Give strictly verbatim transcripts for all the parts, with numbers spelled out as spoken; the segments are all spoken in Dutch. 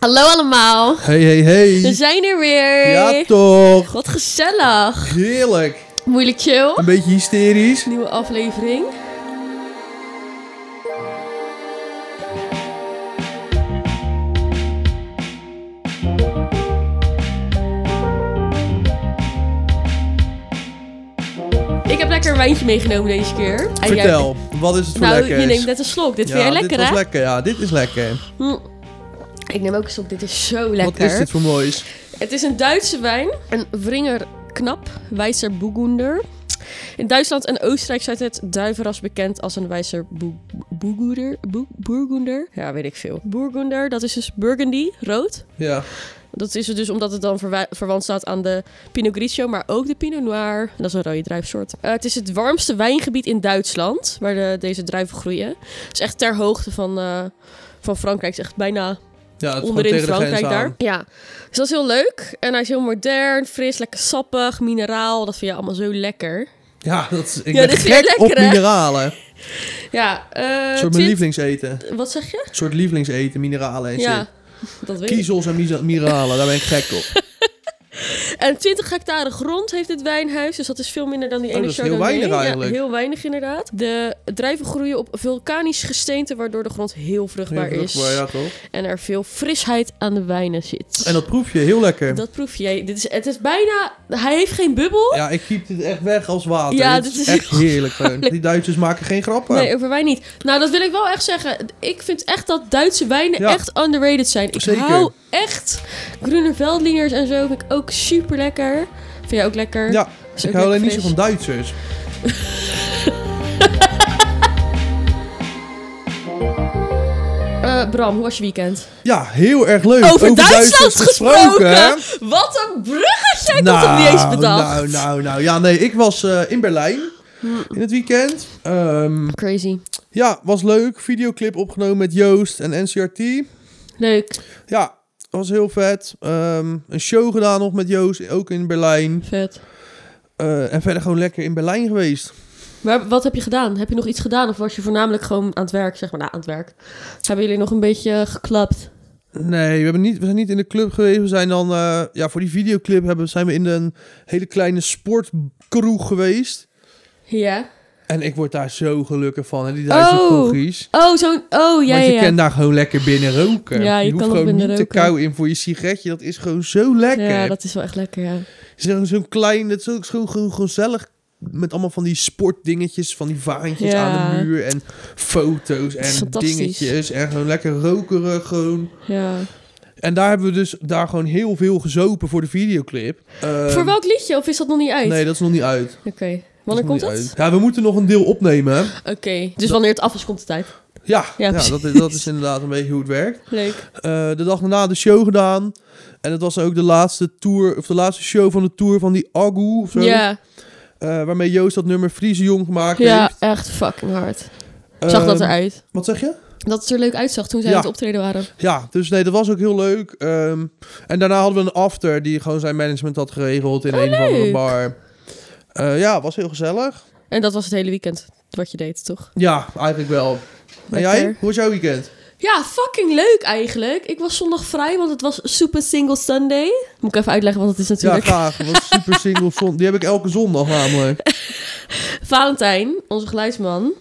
Hallo allemaal. Hey, hey, hey. We zijn er weer. Ja, toch. Wat gezellig. Heerlijk. Moeilijk chill. Een beetje hysterisch. Nieuwe aflevering. Ik heb lekker een wijntje meegenomen deze keer. En vertel, jij... wat is het voor lekker? Nou, lekkers? Je neemt net een slok. Dit ja, vind jij lekker, dit hè? Dit is lekker, ja. Dit is lekker. Hm. Ik neem ook eens op, dit is zo lekker. Wat is dit voor moois? Het is een Duitse wijn. Een Wringer Knap, Weißer Burgunder. In Duitsland en Oostenrijk zijn het duivenras bekend als een Weißer Burgunder. Burgunder? Ja, weet ik veel. Burgunder, dat is dus burgundy, rood. Ja. Dat is het dus omdat het dan verwa- verwant staat aan de Pinot Grigio, maar ook de Pinot Noir. Dat is een rode druifsoort. Uh, het is het warmste wijngebied in Duitsland, waar de, deze druiven groeien. Het is echt ter hoogte van, uh, van Frankrijk. Het is echt bijna... Ja, onderin Frankrijk daar. Ja. Dus dat is heel leuk. En hij is heel modern, fris, lekker sappig, mineraal. Dat vind je allemaal zo lekker. Ja, dat is, ik ja, ben gek lekker, op hè? Mineralen. Ja. Uh, een soort mijn lievelingseten. Wat zeg je? Een soort lievelingseten, mineralen en ja, shit. Ja, dat weet kiezels ik. Kiezels en mineralen, daar ben ik gek op. En twintig hectare grond heeft dit wijnhuis. Dus dat is veel minder dan die oh, ene Chardonnay. Dat is heel weinig eigenlijk. Ja, heel weinig inderdaad. De druiven groeien op vulkanisch gesteente... waardoor de grond heel vruchtbaar, heel vruchtbaar is. Ja, toch? En er veel frisheid aan de wijnen zit. En dat proef je heel lekker. Dat proef je. Dit is, het is bijna... Hij heeft geen bubbel. Ja, ik kiep dit echt weg als water. Ja, dit, dit is, is echt heerlijk. Heerlijk. Die Duitsers maken geen grappen. Nee, over wijn niet. Nou, dat wil ik wel echt zeggen. Ik vind echt dat Duitse wijnen ja. echt underrated zijn. Ik Zeker. hou echt... Groene Veldlingers en zo vind ik ook super lekker. Vind jij ook lekker? Ja, dus ik hou alleen fris. Niet zo van Duitsers. uh, Bram, hoe was je weekend? Ja, heel erg leuk. Over, Over Duitsland, Duitsland gesproken. gesproken. Wat een bruggetje. Ik nou, had het niet eens bedacht. Nou, nou, nou. Ja, nee, ik was uh, in Berlijn hm. in het weekend. Um, Crazy. Ja, was leuk. Videoclip opgenomen met Joost en N C R T. Leuk. Ja. Dat was heel vet. Um, een show gedaan nog met Joost, ook in Berlijn. Vet. Uh, en verder gewoon lekker in Berlijn geweest. Maar wat heb je gedaan? Heb je nog iets gedaan? Of was je voornamelijk gewoon aan het werk, zeg maar? Nou, aan het werk. Hebben jullie nog een beetje geklapt? Nee, we, hebben niet, we zijn niet in de club geweest. We zijn dan, uh, ja, voor die videoclip hebben, zijn we in een hele kleine sportkroeg geweest. Ja. En ik word daar zo gelukkig van. En die Duitse kroegjes. Oh, oh, zo'n... Oh, ja, want je ja. kan daar gewoon lekker binnen roken. Ja, je, je hoeft kan gewoon niet roken. Te kou in voor je sigaretje. Dat is gewoon zo lekker. Ja, dat is wel echt lekker, ja. Zo'n zo klein... Dat is ook gewoon, gewoon gezellig. Met allemaal van die sportdingetjes. Van die vaantjes ja. aan de muur. En foto's en dingetjes. En gewoon lekker rokerig gewoon. Ja. En daar hebben we dus daar gewoon heel veel gezopen voor de videoclip. Um, voor welk liedje? Of is dat nog niet uit? Nee, dat is nog niet uit. Oké. Okay. Wanneer komt het? Uit. Ja, we moeten nog een deel opnemen. Oké, okay, dus wanneer het af is, komt de tijd. Ja, ja, ja dat, is, dat is inderdaad een beetje hoe het werkt. Leuk. Uh, de dag daarna de show gedaan. En het was ook de laatste tour, of de laatste show van de tour van die Agu of zo. Ja. Uh, waarmee Joost dat nummer Friese Jong gemaakt ja, heeft. Ja, echt fucking hard. Zag uh, dat eruit. Wat zeg je? Dat het er leuk uitzag toen zij ja. aan het optreden waren. Ja, dus nee, dat was ook heel leuk. Um, en daarna hadden we een after die gewoon zijn management had geregeld in oh, een of andere bar. Uh, ja, was heel gezellig. En dat was het hele weekend wat je deed, toch? Ja, eigenlijk wel. Lekker. En jij? Hoe was jouw weekend? Ja, fucking leuk eigenlijk. Ik was zondag vrij, want het was Super Single Sunday. Moet ik even uitleggen wat het is natuurlijk. Ja, graag. Want Super Single Sunday. Die heb ik elke zondag namelijk. Valentijn, onze geluidsman...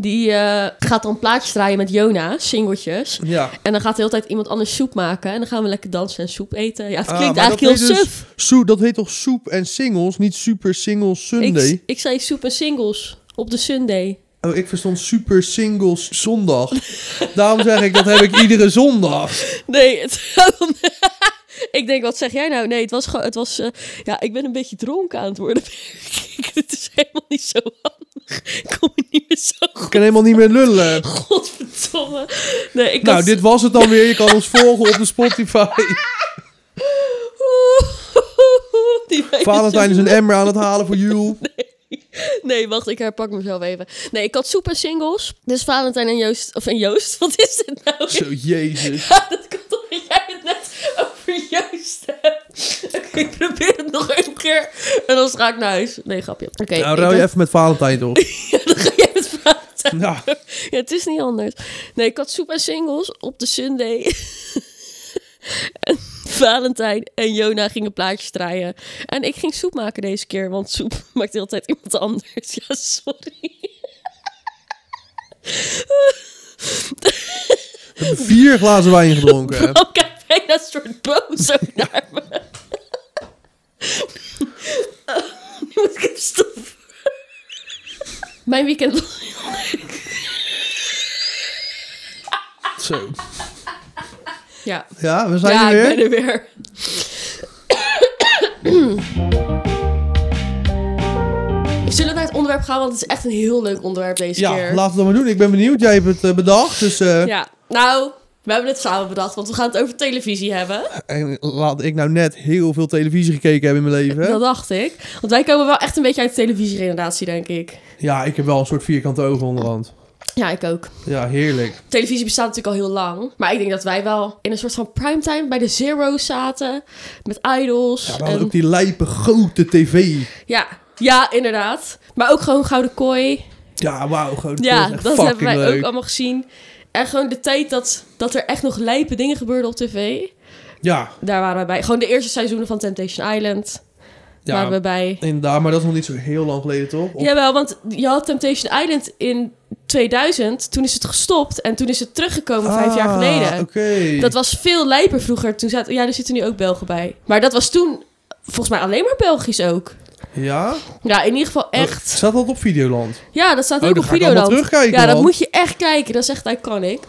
Die uh, gaat dan plaatjes draaien met Jona, singeltjes. Ja. En dan gaat de hele tijd iemand anders soep maken. En dan gaan we lekker dansen en soep eten. Ja, het klinkt ah, eigenlijk heel suf. Dus, so, dat heet toch soep en singles, niet Super Single Sunday? Ik, ik zei soep en singles op de Sunday. Oh, ik verstond Super Singles zondag. Daarom zeg ik, dat heb ik iedere zondag. Nee, het... Ik denk, wat zeg jij nou? Nee, het was gewoon... Het was, uh, ja, ik ben een beetje dronken aan het worden. Het is helemaal niet zo handig. Ik kom niet meer zo goed. Ik kan helemaal niet meer lullen. Godverdomme. Nee, ik nou, had... dit was het dan weer. Je kan ons volgen op de Spotify. Valentijn is een emmer aan het halen voor Jules. Nee. nee, wacht. Ik herpak mezelf even. Nee, ik had soep en singles. Dus Valentijn en Joost... Of en Joost, wat is dit nou? Zo, jezus. Ja, dat komt toch dat jij het net... Juist. Okay, ik probeer het nog een keer. En dan ga ik naar huis. Nee, grapje. Okay, nou, ruil je ben... even met Valentijn toch? Ja, dan ga jij met Valentijn. Ja. ja, het is niet anders. Nee, ik had soep en singles op de Sunday. Valentijn en Jona gingen plaatjes draaien. En ik ging soep maken deze keer, want soep maakt de hele tijd iemand anders. Ja, sorry. Ik heb vier glazen wijn gedronken. Ik kijk bijna een soort boos ook naar me. Oh, nu moet ik even stoppen. Mijn weekend was heel leuk. Zo. Ja. Ja, we zijn ja, er weer. Ja, ik ben er weer. Zullen we naar het onderwerp gaan? Want het is echt een heel leuk onderwerp deze ja, keer. Ja, laten we dat maar doen. Ik ben benieuwd. Jij hebt het bedacht. Dus, uh... Ja, nou, we hebben het samen bedacht. Want we gaan het over televisie hebben. En laat ik nou net heel veel televisie gekeken hebben in mijn leven. Hè? Dat dacht ik. Want wij komen wel echt een beetje uit de televisiegeneratie, denk ik. Ja, ik heb wel een soort vierkante ogen onderhand. Ja, ik ook. Ja, heerlijk. Televisie bestaat natuurlijk al heel lang. Maar ik denk dat wij wel in een soort van primetime bij de Zero's zaten. Met Idols. Ja, we hadden en... ook die lijpe grote tv. Ja, ja, inderdaad. Maar ook gewoon Gouden Kooi. Ja, wauw, Gouden Kooi. Ja, dat hebben wij leuk. Ook allemaal gezien. En gewoon de tijd dat, dat er echt nog lijpe dingen gebeurden op tv. Ja. Daar waren we bij. Gewoon de eerste seizoenen van Temptation Island. Ja, waren we bij. Inderdaad, maar dat is nog niet zo heel lang geleden, toch? Of... Jawel, want je had Temptation Island in tweeduizend. Toen is het gestopt en toen is het teruggekomen ah, vijf jaar geleden. Okay. Dat was veel lijper vroeger. Toen zaten, ja, er zitten nu ook Belgen bij. Maar dat was toen volgens mij alleen maar Belgisch ook. Ja? Ja, in ieder geval echt. Dat staat dat op Videoland? Ja, dat staat oh, ook op Videoland. Terugkijken, ja, dat want... moet je echt kijken. Dat is echt iconic.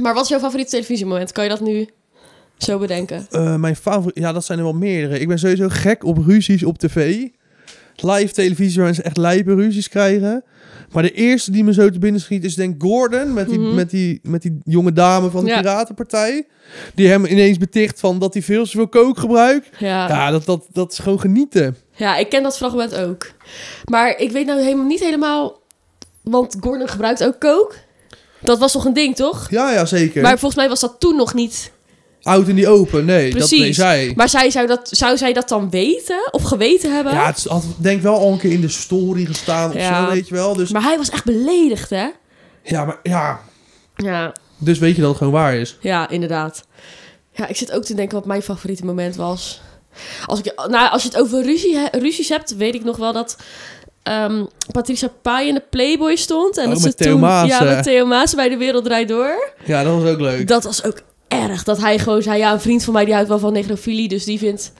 Maar wat is jouw favoriete televisiemoment? Kan je dat nu zo bedenken? Uh, mijn favoriet, ja, dat zijn er wel meerdere. Ik ben sowieso gek op ruzies op tv. Live televisie waarin ze echt lijpe ruzies krijgen. Maar de eerste die me zo te binnen schiet is denk Gordon. Met die, mm-hmm. met die, met die jonge dame van de ja. Piratenpartij. Die hem ineens beticht van dat hij veel te veel coke gebruikt. Ja, ja dat, dat, dat is gewoon genieten. Ja, ik ken dat fragment ook. Maar ik weet nou helemaal niet helemaal... Want Gordon gebruikt ook coke. Dat was toch een ding, toch? Ja, ja, zeker. Maar volgens mij was dat toen nog niet... Oud in die open, nee. Precies. Dat nee, zij. Maar zij zou, dat, zou zij dat dan weten? Of geweten hebben? Ja, het had denk ik wel al een keer in de story gestaan. Of ja. zo, weet je wel. Dus... Maar hij was echt beledigd, hè? Ja, maar ja. ja. Dus weet je dat het gewoon waar is. Ja, inderdaad. Ja, ik zit ook te denken wat mijn favoriete moment was. Als, ik, nou, als je het over ruzie, ruzies hebt, weet ik nog wel dat... Um, Patricia Pai in de Playboy stond. En oh, dat met ze Theo Maassen. Ja, met Theo Maassen bij De Wereld Draait Door. Ja, dat was ook leuk. Dat was ook erg dat hij gewoon zei, ja, een vriend van mij die houdt wel van necrofilie, dus die vindt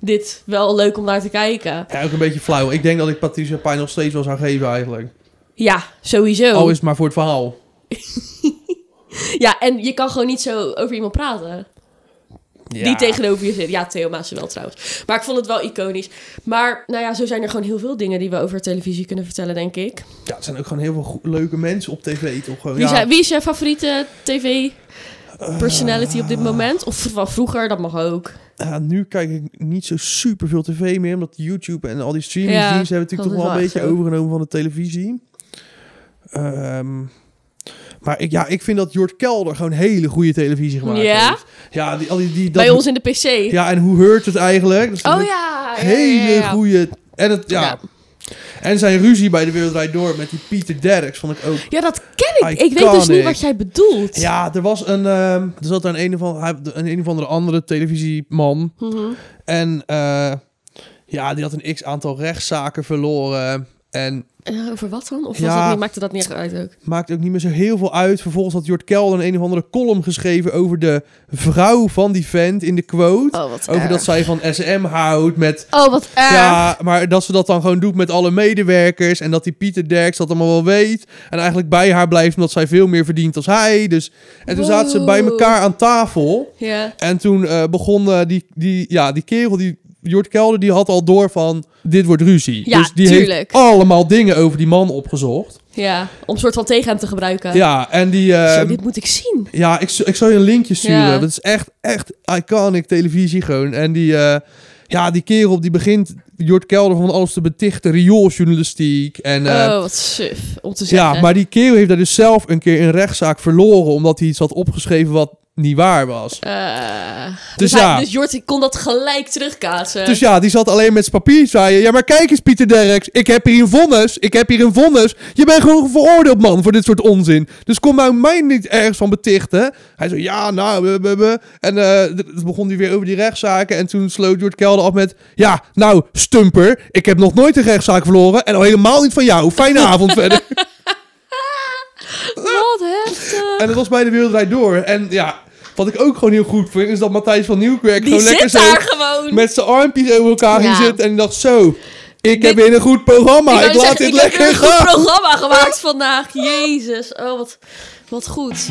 dit wel leuk om naar te kijken. Ja, ook een beetje flauw. Ik denk dat ik Patricia Pai nog steeds wel zou geven eigenlijk. Ja, sowieso. Al is het maar voor het verhaal. Ja, en je kan gewoon niet zo over iemand praten. Ja. Die tegenover je zit. Ja, Theo Maassen wel trouwens. Maar ik vond het wel iconisch. Maar nou ja, zo zijn er gewoon heel veel dingen die we over televisie kunnen vertellen, denk ik. Ja, het zijn ook gewoon heel veel go- leuke mensen op tv, toch? Wie, ja. zijn, wie is jouw favoriete tv... personality op dit moment? Of van vroeger, dat mag ook. Ja, nu kijk ik niet zo super veel tv meer, omdat YouTube en al die streamingsdiensten ja, hebben natuurlijk toch wel een beetje overgenomen van de televisie. Um, maar ik, ja, ik vind dat Jort Kelder gewoon hele goede televisie gemaakt ja? heeft. Ja, die, al die, die, dat, bij ons in de P C. Ja, en hoe heurt het eigenlijk? Dus oh ja, hele ja, ja, ja. goede. En het ja. ja. En zijn ruzie bij De Wereld Draait Door met die Pieter Derks vond ik ook... Ja, dat ken ik. Iconic. Ik weet dus niet wat jij bedoelt. Ja, er was een... Uh, er zat daar een, een, een of andere andere televisieman. Mm-hmm. En uh, ja, die had een x-aantal rechtszaken verloren. En... Uh, over wat dan? Of ja, was dat niet, maakte dat niet uit ook? Maakt ook niet meer zo heel veel uit. Vervolgens had Jort Kelder een, een of andere column geschreven over de vrouw van die vent in de quote. Oh, wat over erg. Dat zij van S M houdt met... Oh, wat erg. Ja, maar dat ze dat dan gewoon doet met alle medewerkers. En dat die Pieter Derks dat allemaal wel weet. En eigenlijk bij haar blijft omdat zij veel meer verdient als hij. Dus... En toen wow. zaten ze bij elkaar aan tafel. Yeah. En toen uh, begon uh, die, die, ja, die kerel... die Jort Kelder die had al door van... dit wordt ruzie. Ja, dus die tuurlijk. Heeft allemaal dingen over die man opgezocht. Ja, om een soort van tegen hem te gebruiken. Ja, en die... Uh, Zo, dit moet ik zien. Ja, ik, ik zal je een linkje sturen. Ja. Dat is echt, echt iconic televisie gewoon. En die... Uh, ja, die kerel die begint... Jort Kelder van alles te betichten, riooljournalistiek. En, uh, oh, wat suf om te zeggen. Ja, maar die kerel heeft daar dus zelf een keer een rechtszaak verloren... omdat hij iets had opgeschreven wat niet waar was. Uh, dus, dus, hij, ja. dus Jort kon dat gelijk terugkaatsen. Dus ja, die zat alleen met zijn papier, zei je. Ja, maar kijk eens, Pieter Derks. Ik heb hier een vonnis. Ik heb hier een vonnis. Je bent gewoon veroordeeld, man, voor dit soort onzin. Dus kom nou mij niet ergens van betichten. Hij zei, ja, nou... Buh, buh, buh. En toen uh, begon hij weer over die rechtszaken. En toen sloot Jort Kelder af met... Ja, nou, stumper. Ik heb nog nooit een rechtszaak verloren. En al helemaal niet van jou. Fijne avond verder. Wat heftig. En dat was bij De Wereld Draait Door. En ja... Wat ik ook gewoon heel goed vind, is dat Matthijs van Nieuwkerk die gewoon lekker zo gewoon. Met zijn armpjes over elkaar ja. ging zitten. En ik dacht zo, ik dit, heb weer een goed programma. Ik, ik laat zeggen, dit ik lekker gaan. Ik heb weer een gaan. goed programma gemaakt vandaag. Jezus, oh wat, wat goed.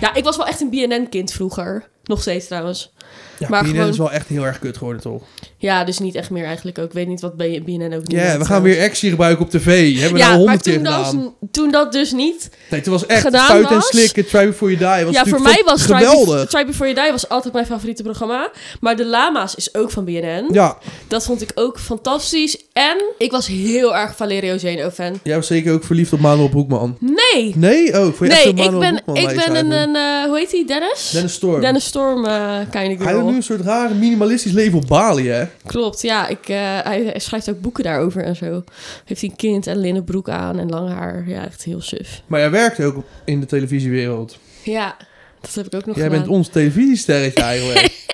Ja, ik was wel echt een B N N-kind vroeger. Nog steeds trouwens. Ja, maar B N N gewoon... is wel echt heel erg kut geworden, toch? Ja, dus niet echt meer eigenlijk ook. Ik weet niet wat B N N ook doet. Ja, yeah, we gaan weer actie gebruiken op tv. Hebben we ja, nou honderd keer gedaan. Ja, maar toen dat dus niet Nee, toen was echt stuit en slikken, Try Before You Die. Was ja, voor mij was geweldig. Try Before You Die was altijd mijn favoriete programma. Maar De Lama's is ook van B N N. Ja. Dat vond ik ook fantastisch. En ik was heel erg Valerio Zeno-fan. Jij was zeker ook verliefd op Manu Hoekman. Nee. Nee? Oh, vond je nee, echt op Manu Hoekman? Nee, ik ben, ik ben een, een uh, hoe heet die, Dennis? Dennis Storm. Dennis Storm, uh, kind of girl. Hij heeft nu een soort rare minimalistisch leven op Bali, hè? Klopt, ja. Ik, uh, hij schrijft ook boeken daarover en zo. Heeft hij een kind en linnen broek aan en lang haar. Ja, echt heel suf. Maar jij werkt ook in de televisiewereld. Ja, dat heb ik ook nog jij gedaan. Jij bent ons televisiesterretje eigenlijk.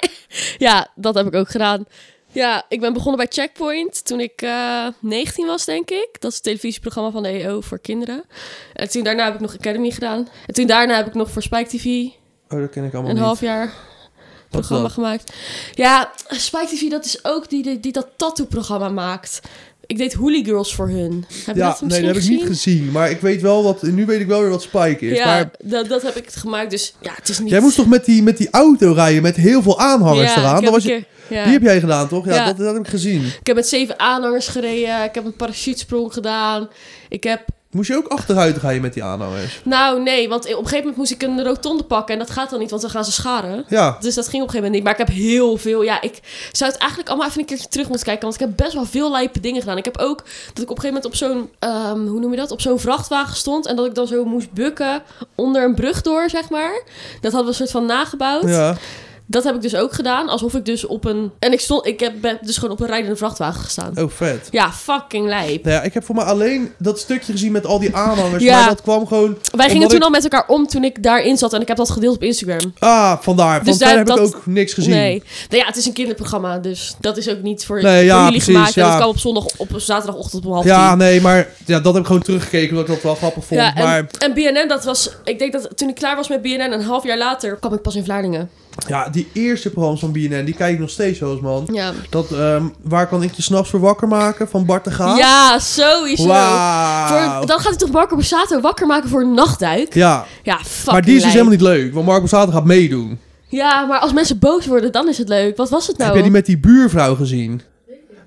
Ja, dat heb ik ook gedaan. Ja, ik ben begonnen bij Checkpoint toen ik uh, negentien was, denk ik. Dat is het televisieprogramma van de E O voor kinderen. En toen daarna heb ik nog Academy gedaan. En toen daarna heb ik nog voor Spike T V... Oh, dat ken ik allemaal een niet. Half jaar... programma gemaakt. Ja, Spike T V, dat is ook die, die, die dat tattoo-programma maakt. Ik deed Hoolie Girls voor hun. Heb je ja, dat nee, dat heb gezien? Ik niet gezien. Maar ik weet wel wat... Nu weet ik wel weer wat Spike is. Ja, maar... dat, dat heb ik gemaakt. Dus ja, het is niet... Jij moest toch met die, met die auto rijden met heel veel aanhangers ja, eraan? Dan was je... keer, ja. Die heb jij gedaan, toch? Ja, ja. Dat, dat heb ik gezien. Ik heb met zeven aanhangers gereden. Ik heb een parachutesprong gedaan. Ik heb... Moest je ook achteruit rijden met die aanhangers? Nou, nee, want op een gegeven moment moest ik een rotonde pakken. En dat gaat dan niet, want dan gaan ze scharen. Ja. Dus dat ging op een gegeven moment niet. Maar ik heb heel veel... Ja, ik zou het eigenlijk allemaal even een keertje terug moeten kijken. Want ik heb best wel veel lijpe dingen gedaan. Ik heb ook dat ik op een gegeven moment op zo'n... Um, hoe noem je dat? Op zo'n vrachtwagen stond. En dat ik dan zo moest bukken onder een brug door, zeg maar. Dat hadden we een soort van nagebouwd. Ja. Dat heb ik dus ook gedaan. Alsof ik dus op een... En ik stond... Ik heb dus gewoon op een rijdende vrachtwagen gestaan. Oh, vet. Ja, fucking lijp. Nou ja, ik heb voor mij alleen dat stukje gezien met al die aanhangers. Ja. Maar dat kwam gewoon... Wij gingen toen ik... al met elkaar om toen ik daarin zat. En ik heb dat gedeeld op Instagram. Ah, vandaar. Dus daar heb dat... ik ook niks gezien. Nee. Nou ja, het is een kinderprogramma. Dus dat is ook niet voor, nee, ja, voor jullie precies, gemaakt. Ja. En dat kwam op zondag, op zaterdagochtend om half tien. Ja, nee, maar ja, dat heb ik gewoon teruggekeken. Omdat ik dat wel grappig vond. Ja, en, maar... en B N N, dat was... Ik denk dat toen ik klaar was met B N N, een half jaar later kwam ik pas in Vlaardingen. Ja, die eerste programma's van B N N, die kijk ik nog steeds wel eens, man. Ja. Dat, um, waar kan ik je s'nachts voor wakker maken? Van Bart de Gaaf? Ja, sowieso. Wow. Voor, dan gaat hij toch Marco Sato wakker maken voor een nachtduik? Ja. Ja, fuck. Maar die is dus helemaal niet leuk, want Marco Sato gaat meedoen. Ja, maar als mensen boos worden, dan is het leuk. Wat was het nou? Heb jij die met die buurvrouw gezien?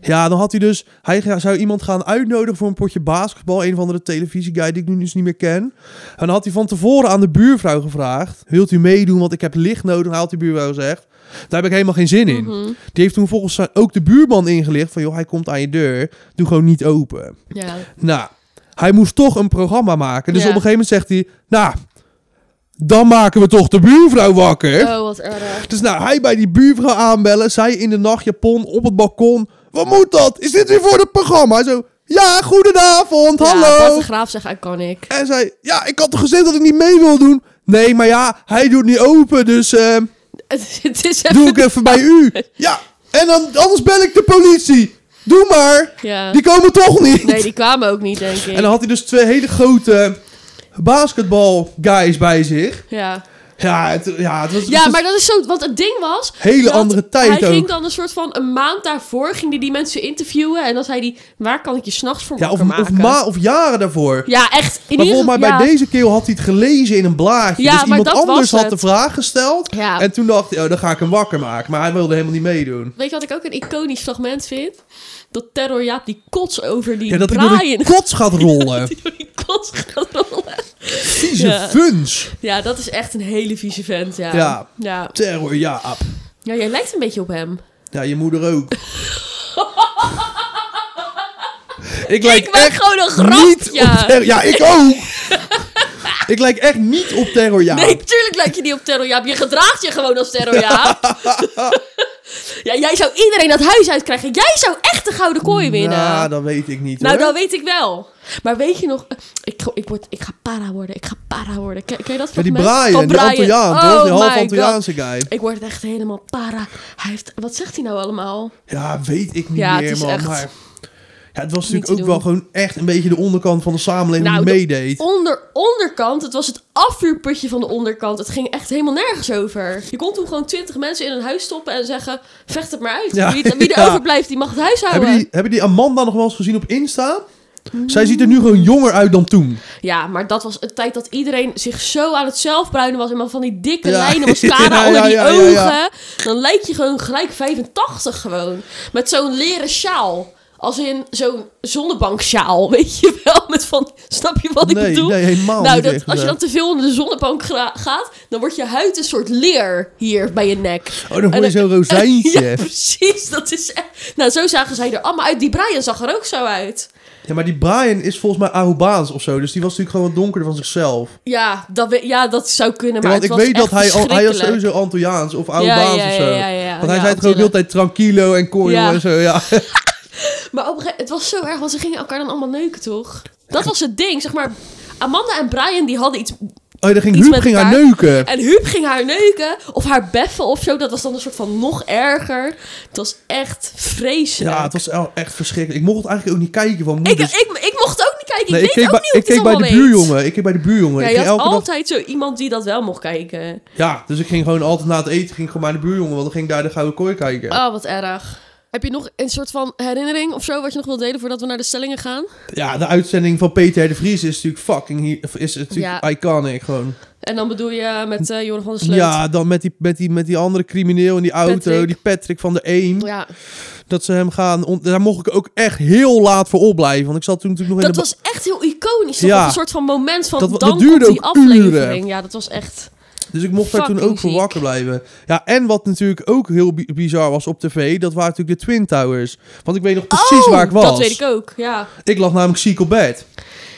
Ja, dan had hij dus... Hij zou iemand gaan uitnodigen voor een potje basketbal. Een of andere televisieguy die ik nu dus niet meer ken. En dan had hij van tevoren aan de buurvrouw gevraagd... Wilt u meedoen, want ik heb licht nodig? En hij had die buurvrouw gezegd... Daar heb ik helemaal geen zin in. Mm-hmm. Die heeft toen volgens ook de buurman ingelicht... Van joh, hij komt aan je deur. Doe gewoon niet open. Ja. Nou, hij moest toch een programma maken. Dus ja. Op een gegeven moment zegt hij... Nou... Dan maken we toch de buurvrouw wakker. Oh, wat erg. Dus nou, hij bij die buurvrouw aanbellen. Zij in de nachtjapon op het balkon. Wat moet dat? Is dit weer voor het programma? Hij zo, ja, goedenavond, ja, hallo. Bart de Graaf zegt, ik kan ik. En zij, ja, ik had toch gezegd dat ik niet mee wil doen? Nee, maar ja, hij doet niet open, dus... Uh, het is even doe ik even bij u. Ja, en dan, anders bel ik de politie. Doe maar. Ja. Die komen toch niet. Nee, die kwamen ook niet, denk ik. En dan had hij dus twee hele grote... basketbal guys bij zich. Ja. Ja, het, ja, het was, ja het was, maar dat is zo... Want het ding was... Hele andere tijd hij ook. Hij ging dan een soort van... Een maand daarvoor ging hij die mensen interviewen. En dan zei hij... Waar kan ik je s'nachts voor ja, of, maken? Of, ma- of jaren daarvoor. Ja, echt. In maar volgens mij ja. bij deze keel had hij het gelezen in een blaadje. Ja, dus iemand anders had het. de vraag gesteld. Ja. En toen dacht hij... Oh, dan ga ik hem wakker maken. Maar hij wilde helemaal niet meedoen. Weet je wat ik ook een iconisch fragment vind? Dat Terrorjaap die kots over die ja, dat Brian... dat hij door die kots gaat rollen. Dat hij door die kots gaat rollen. Vieze ja. vuns. Ja, dat is echt een hele vieze vent, ja. Ja, ja. Terrorjaap. Ja, jij lijkt een beetje op hem. Ja, je moeder ook. ik lijk ik echt gewoon een grap, niet ja. op Terror... Ja, ik ook. Ik lijk echt niet op Terrorjaap. Nee, tuurlijk lijk je niet op Terrorjaap. Je gedraagt je gewoon als Terrorjaap. Ja, jij zou iedereen dat huis uitkrijgen. Jij zou echt de Gouden Kooi winnen. Ja, nou, dat weet ik niet, hoor. Nou, dat weet ik wel. Maar weet je nog... Ik, ik, word, ik ga para worden. Ik ga para worden. Ken, ken je dat van ja, die Brian, van Brian, die Antilliaan. Oh, die half Antilliaanse guy. Ik word echt helemaal para. Hij heeft... Wat zegt hij nou allemaal? Ja, weet ik niet ja, meer, het is man. Echt... Maar... Ja, het was natuurlijk ook doen. wel gewoon echt een beetje de onderkant van de samenleving nou, die meedeed. Onder, onderkant, het was het afvuurputje van de onderkant. Het ging echt helemaal nergens over. Je kon toen gewoon twintig mensen in een huis stoppen en zeggen, vecht het maar uit. Ja, wie, wie er ja. overblijft, die mag het huis houden. Hebben die, hebben die Amanda nog wel eens gezien op Insta? Mm. Zij ziet er nu gewoon jonger uit dan toen. Ja, maar dat was een tijd dat iedereen zich zo aan het zelfbruinen was. En maar van die dikke ja. lijnen mascara ja, onder ja, die ja, ogen. Ja, ja. Dan lijk je gewoon gelijk vijfentachtig gewoon. Met zo'n leren sjaal. Als in zo'n zonnebanksjaal, weet je wel? Met van, snap je wat ik nee, bedoel? Nee, helemaal nou, dat, als je dan te veel onder de zonnebank gra- gaat... dan wordt je huid een soort leer hier bij je nek. Oh, dan hoor je zo'n rozijntje. Ja, precies. Dat is echt... Nou, zo zagen zij er allemaal uit. Die Brian zag er ook zo uit. Ja, maar die Brian is volgens mij Arubaans of zo. Dus die was natuurlijk gewoon wat donkerder van zichzelf. Ja, dat, we, ja, dat zou kunnen. Maar ja, want het ik was weet dat hij al, hij was sowieso Antilliaans of Arubaans ja, ja, of zo. Ja, ja, ja, ja. Want hij ja, zei toch ook de hele tijd tranquilo en kooi ja. en zo. Ja. Maar op een gegeven, het was zo erg, want ze gingen elkaar dan allemaal neuken, toch? Dat was het ding, zeg maar. Amanda en Brian, die hadden iets... Oh, dan ging Huub ging haar neuken. En Huub ging haar neuken. Of haar beffen of zo. Dat was dan een soort van nog erger. Het was echt vreselijk. Ja, het was echt verschrikkelijk. Ik mocht het eigenlijk ook niet kijken van moeders. Ik, ik, ik mocht ook niet kijken. Nee, ik, ik weet ook niet hoe ik het allemaal weet. Buurjongen. Ik keek bij de buurjongen. Ja, je ik had elke altijd dag... zo iemand die dat wel mocht kijken. Ja, dus ik ging gewoon altijd na het eten ging gewoon naar de buurjongen. Want dan ging ik daar de Gouden Kooi kijken. Oh, wat erg. Heb je nog een soort van herinnering of zo wat je nog wilt delen voordat we naar de stellingen gaan? Ja, de uitzending van Peter de Vries is natuurlijk fucking is natuurlijk ja. iconic gewoon. En dan bedoel je met uh, Joran van der Sleut? Ja, dan met die, met die, met die andere crimineel in die auto, Patrick. die Patrick van der Eem. Ja. Dat ze hem gaan... On- Daar mocht ik ook echt heel laat voor opblijven. Want ik zat toen natuurlijk nog dat in de... Dat was echt heel iconisch. Ja. Een soort van moment van dat, dan dat duurde die aflevering. Uren. Ja, dat was echt... Dus ik mocht daar toen ook voor wakker blijven. Ja, en wat natuurlijk ook heel bi- bizar was op tv... dat waren natuurlijk de Twin Towers. Want ik weet nog precies oh, waar ik was. Dat weet ik ook, ja. Ik lag namelijk ziek op bed.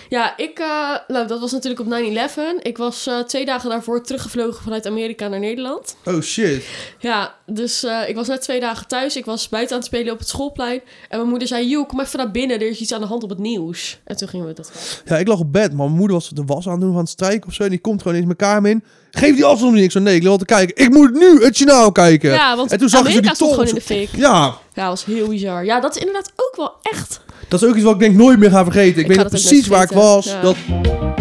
Ja, ik... Uh, nou, dat was natuurlijk op nine eleven. Ik was uh, twee dagen daarvoor teruggevlogen vanuit Amerika naar Nederland. Oh, shit. Ja, dus uh, ik was net twee dagen thuis. Ik was buiten aan het spelen op het schoolplein. En mijn moeder zei... Joh, kom even naar binnen. Er is iets aan de hand op het nieuws. En toen gingen we dat... Ja, ik lag op bed. Maar mijn moeder was de was aan het doen van het strijken of zo. En die komt gewoon eens mijn kamer in... Geef die afstand niet. Ik zo, nee, ik wil te kijken. Ik moet nu het journaal kijken. Ja, want en toen zag Amerika ik zo die gewoon in de fik. Ja. Ja, dat was heel bizar. Ja, dat is inderdaad ook wel echt... Dat is ook iets wat ik denk nooit meer ga vergeten. Ik, ik weet precies waar ik was. Ja. Dat... Oké,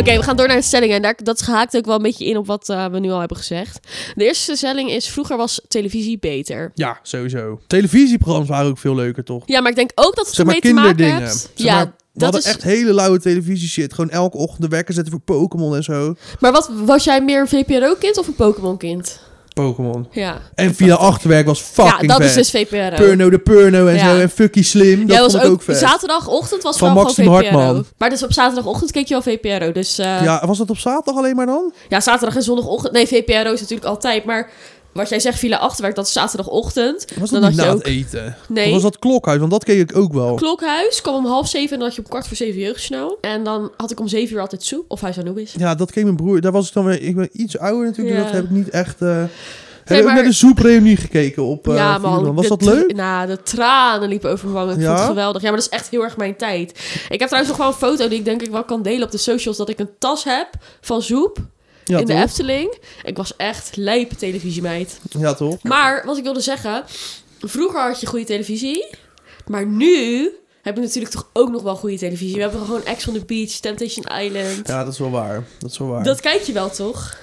okay, we gaan door naar de stellingen. En daar, dat haakt ook wel een beetje in op wat uh, we nu al hebben gezegd. De eerste stelling is... Vroeger was televisie beter. Ja, sowieso. Televisieprogramma's waren ook veel leuker, toch? Ja, maar ik denk ook dat het ermee te maken hebt. Ja, maar, we dat hadden is... echt hele lauwe televisie shit. Gewoon elke ochtend de wekker zetten voor Pokémon en zo. Maar wat, was jij meer een V P R O-kind of een Pokémon-kind? Pokémon. Ja. En via achterwerk was fucking vet. Ja, dat vet. Is dus V P R O. Purno de Purno en ja. zo. En Fucky Slim. Dat ja, was vond ik ook, ook vet. Zaterdagochtend was van Max gewoon V P R O. Hartman. Maar dus op zaterdagochtend keek je al V P R O. Dus, uh... Ja, was dat op zaterdag alleen maar dan? Ja, zaterdag en zondagochtend. Nee, V P R O is natuurlijk altijd. Maar wat jij zegt, via achterwerk, dat is zaterdagochtend. Was dat dan niet had na je ook... het eten? Nee. Of was dat Klokhuis? Want dat keek ik ook wel. Klokhuis kwam om half zeven en dan had je om kwart voor zeven jeugdsnel. En dan had ik om zeven uur altijd soep. Of Huis aan Anubis. Ja, dat keek mijn broer. Daar was ik dan weer... Ik ben iets ouder natuurlijk, ja. Dus dat heb ik niet echt... Uh... Nee, heb je maar... ook naar de soepreunie gekeken op uh, ja, man, was dat de, leuk? Nou, de tranen liepen over mijn wangen. Ik ja? vond het geweldig. Ja, maar dat is echt heel erg mijn tijd. Ik heb trouwens nog wel een foto die ik denk ik wel kan delen op de socials. Dat ik een tas heb van soep. Ja, in toch? De Efteling. Ik was echt lijpe televisiemeid. Ja, toch? Maar wat ik wilde zeggen... Vroeger had je goede televisie. Maar nu hebben we natuurlijk toch ook nog wel goede televisie. We hebben gewoon Ex on the Beach, Temptation Island. Ja, dat is wel waar. Dat is wel waar. Dat kijk je wel, toch?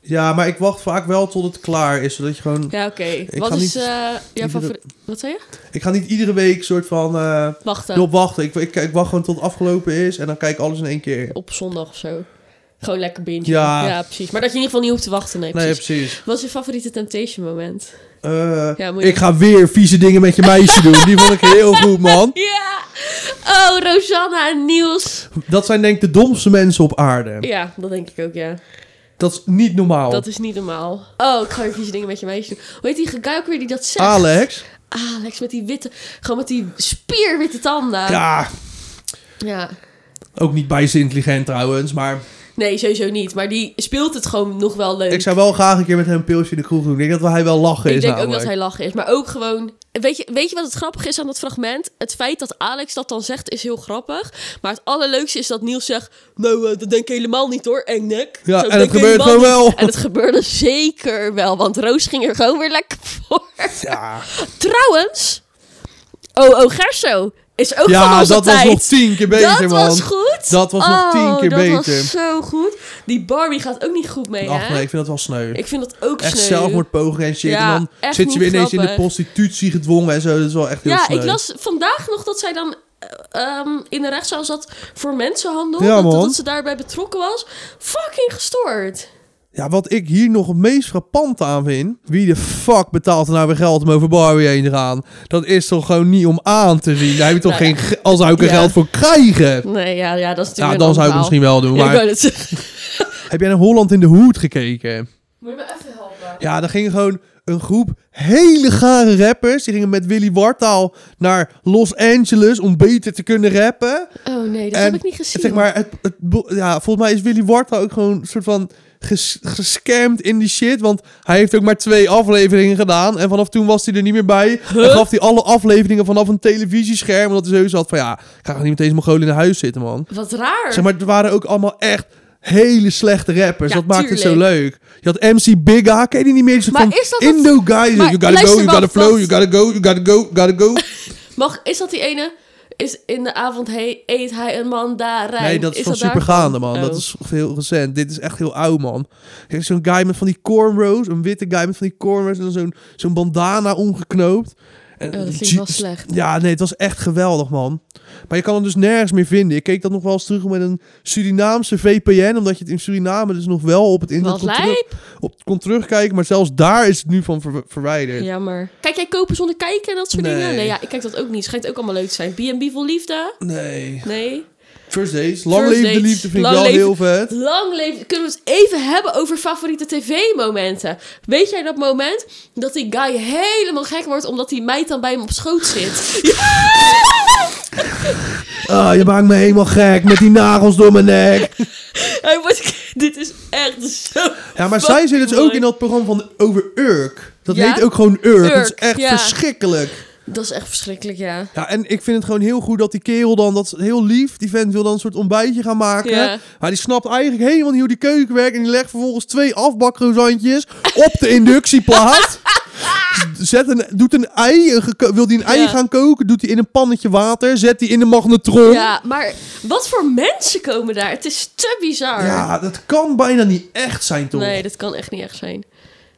Ja, maar ik wacht vaak wel tot het klaar is. Zodat je gewoon... Ja, oké. Okay. Wat is... Uh, iedere... ja, favori... Wat zei je? Ik ga niet iedere week soort van... Uh, wachten. Op wachten. Ik, ik, ik wacht gewoon tot het afgelopen is. En dan kijk ik alles in één keer. Op zondag of zo. Gewoon lekker bingen. Ja. Ja, precies. Maar dat je in ieder geval niet hoeft te wachten. Nee, precies. Nee, precies. Wat is je favoriete Temptation moment? Uh, ja, moet je... Ik ga weer vieze dingen met je meisje doen. Die vond ik heel goed, man. Ja. Oh, Rosanna en Niels. Dat zijn denk ik de domste mensen op aarde. Ja, dat denk ik ook, ja. Dat is niet normaal. Dat is niet normaal. Oh, ik ga weer vieze dingen met je meisje doen. Hoe heet die guy ook weer die dat zegt? Alex. Alex met die witte... Gewoon met die spierwitte tanden. Ja. Ja. Ook niet bijzonder intelligent trouwens, maar... Nee, sowieso niet. Maar die speelt het gewoon nog wel leuk. Ik zou wel graag een keer met hem een pilsje in de kroeg doen. Ik denk dat hij wel lachen is. Ik denk namelijk ook dat hij lachen is. Maar ook gewoon... Weet je, weet je wat het grappig is aan dat fragment? Het feit dat Alex dat dan zegt is heel grappig. Maar het allerleukste is dat Niels zegt... Nou, uh, dat denk ik helemaal niet hoor, engnek. Ja, zo, en het gebeurt gewoon niet. Wel. En het gebeurde zeker wel. Want Roos ging er gewoon weer lekker voor. Ja. Trouwens... Oh, oh, Gerso... Is ook ja, van onze dat tijd. Was nog tien keer beter, dat man. Dat was goed. Dat was oh, nog tien keer dat beter. Dat was zo goed. Die Barbie gaat ook niet goed mee, ach, hè? Nee, ik vind dat wel sneu. Ik vind dat ook echt sneu. Echt zelfmoordpogingen en shit. Ja, en dan zit je weer ineens grappig in de prostitutie gedwongen en zo. Dat is wel echt heel ja, sneu. Ja, ik las vandaag nog dat zij dan uh, um, in de rechtszaal zat voor mensenhandel. Ja, dat, dat ze daarbij betrokken was. Fucking gestoord. Ja, wat ik hier nog het meest frappant aan vind... Wie de fuck betaalt er nou weer geld om over Barbie heen te gaan? Dat is toch gewoon niet om aan te zien? Daar heb je toch nou, geen... Ge- al zou ik er ja. geld voor krijgen. Nee, ja, ja dat is natuurlijk ja, dan normaal. Zou ik het misschien wel doen, ja, maar... Ik het heb jij naar Holland in de Hoed gekeken? Moet je me even helpen? Ja, daar ging gewoon een groep hele gare rappers. Die gingen met Willie Wartaal naar Los Angeles om beter te kunnen rappen. Oh nee, dat en, heb ik niet gezien. Zeg maar, het, het, ja, volgens mij is Willie Wartaal ook gewoon een soort van... Ges- gescamd in die shit, want hij heeft ook maar twee afleveringen gedaan en vanaf toen was hij er niet meer bij. Huh? En gaf hij alle afleveringen vanaf een televisiescherm, omdat hij sowieso had van ja, ik ga niet met deze Mongolen naar huis zitten, man. Wat raar. Zeg maar, er waren ook allemaal echt hele slechte rappers. Ja, dat maakt het zo leuk. Je had M C Bigga, ken je die niet meer? Maar is dat Indo guys, you gotta go, you gotta flow, you gotta go, you gotta go, gotta go. Mag, is dat die ene? Is in de avond he- eet hij een mandarijn. Nee, dat is, is van Supergaande, man. Oh. Dat is heel recent. Dit is echt heel oud, man. Kijk, zo'n guy met van die cornrows. Een witte guy met van die cornrows. En dan zo'n, zo'n bandana omgeknoopt. En oh, dat klinkt je- wel slecht. Ja, nee, het was echt geweldig, man. Maar je kan hem dus nergens meer vinden. Ik keek dat nog wel eens terug met een Surinaamse V P N. Omdat je het in Suriname dus nog wel op het internet kon, terug- op, kon terugkijken. Maar zelfs daar is het nu van ver- verwijderd. Jammer. Kijk jij Kopen Zonder Kijken en dat soort nee. dingen? Nee, ja, ik kijk dat ook niet. Schijnt ook allemaal leuk te zijn. B en B Vol Liefde? Nee. Nee? First Dates. Lang First Leven de Liefde vind lang ik wel leven, heel vet. Lang Leven. Kunnen we het even hebben over favoriete tv-momenten? Weet jij dat moment dat die guy helemaal gek wordt omdat die meid dan bij hem op schoot zit? Ah, oh, je maakt me helemaal gek met die nagels door mijn nek. Hij wordt, dit is echt zo... Ja, maar zij zit dus ook in dat programma van over Urk. Dat ja? heet ook gewoon Urk. Urk. Dat is echt ja. verschrikkelijk. Dat is echt verschrikkelijk, ja. Ja, en ik vind het gewoon heel goed dat die kerel dan... Dat is heel lief. Die vent wil dan een soort ontbijtje gaan maken. Ja. Maar die snapt eigenlijk helemaal niet hoe die keuken werkt. En die legt vervolgens twee afbakrozantjes op de inductieplaat. Zet een, doet een ei, een, wil hij een ei ja. gaan koken, doet hij in een pannetje water, zet hij in de magnetron. Ja, maar wat voor mensen komen daar? Het is te bizar. Ja, dat kan bijna niet echt zijn, toch? Nee, dat kan echt niet echt zijn.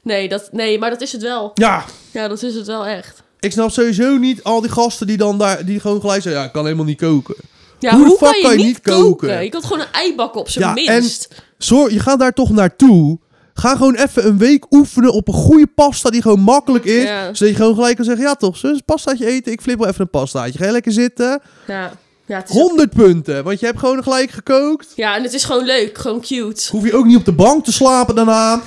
Nee, dat, nee maar dat is het wel. Ja. Ja, dat is het wel echt. Ik snap sowieso niet al die gasten die dan daar, die gewoon gelijk zijn, ja, ik kan helemaal niet koken. Ja, hoe, hoe de fuck kan je, kan je niet koken? koken? Je kan gewoon een ei bakken op zijn ja, minst. En, sorry, je gaat daar toch naartoe. Ga gewoon even een week oefenen op een goede pasta die gewoon makkelijk is. Ja. Zodat je gewoon gelijk kan zeggen, ja toch, zus, pastaatje eten. Ik flip wel even een pastaatje. Ga je lekker zitten. Ja. Ja, het is honderd ook... punten, want je hebt gewoon gelijk gekookt. Ja, en het is gewoon leuk, gewoon cute. Hoef je ook niet op de bank te slapen daarna.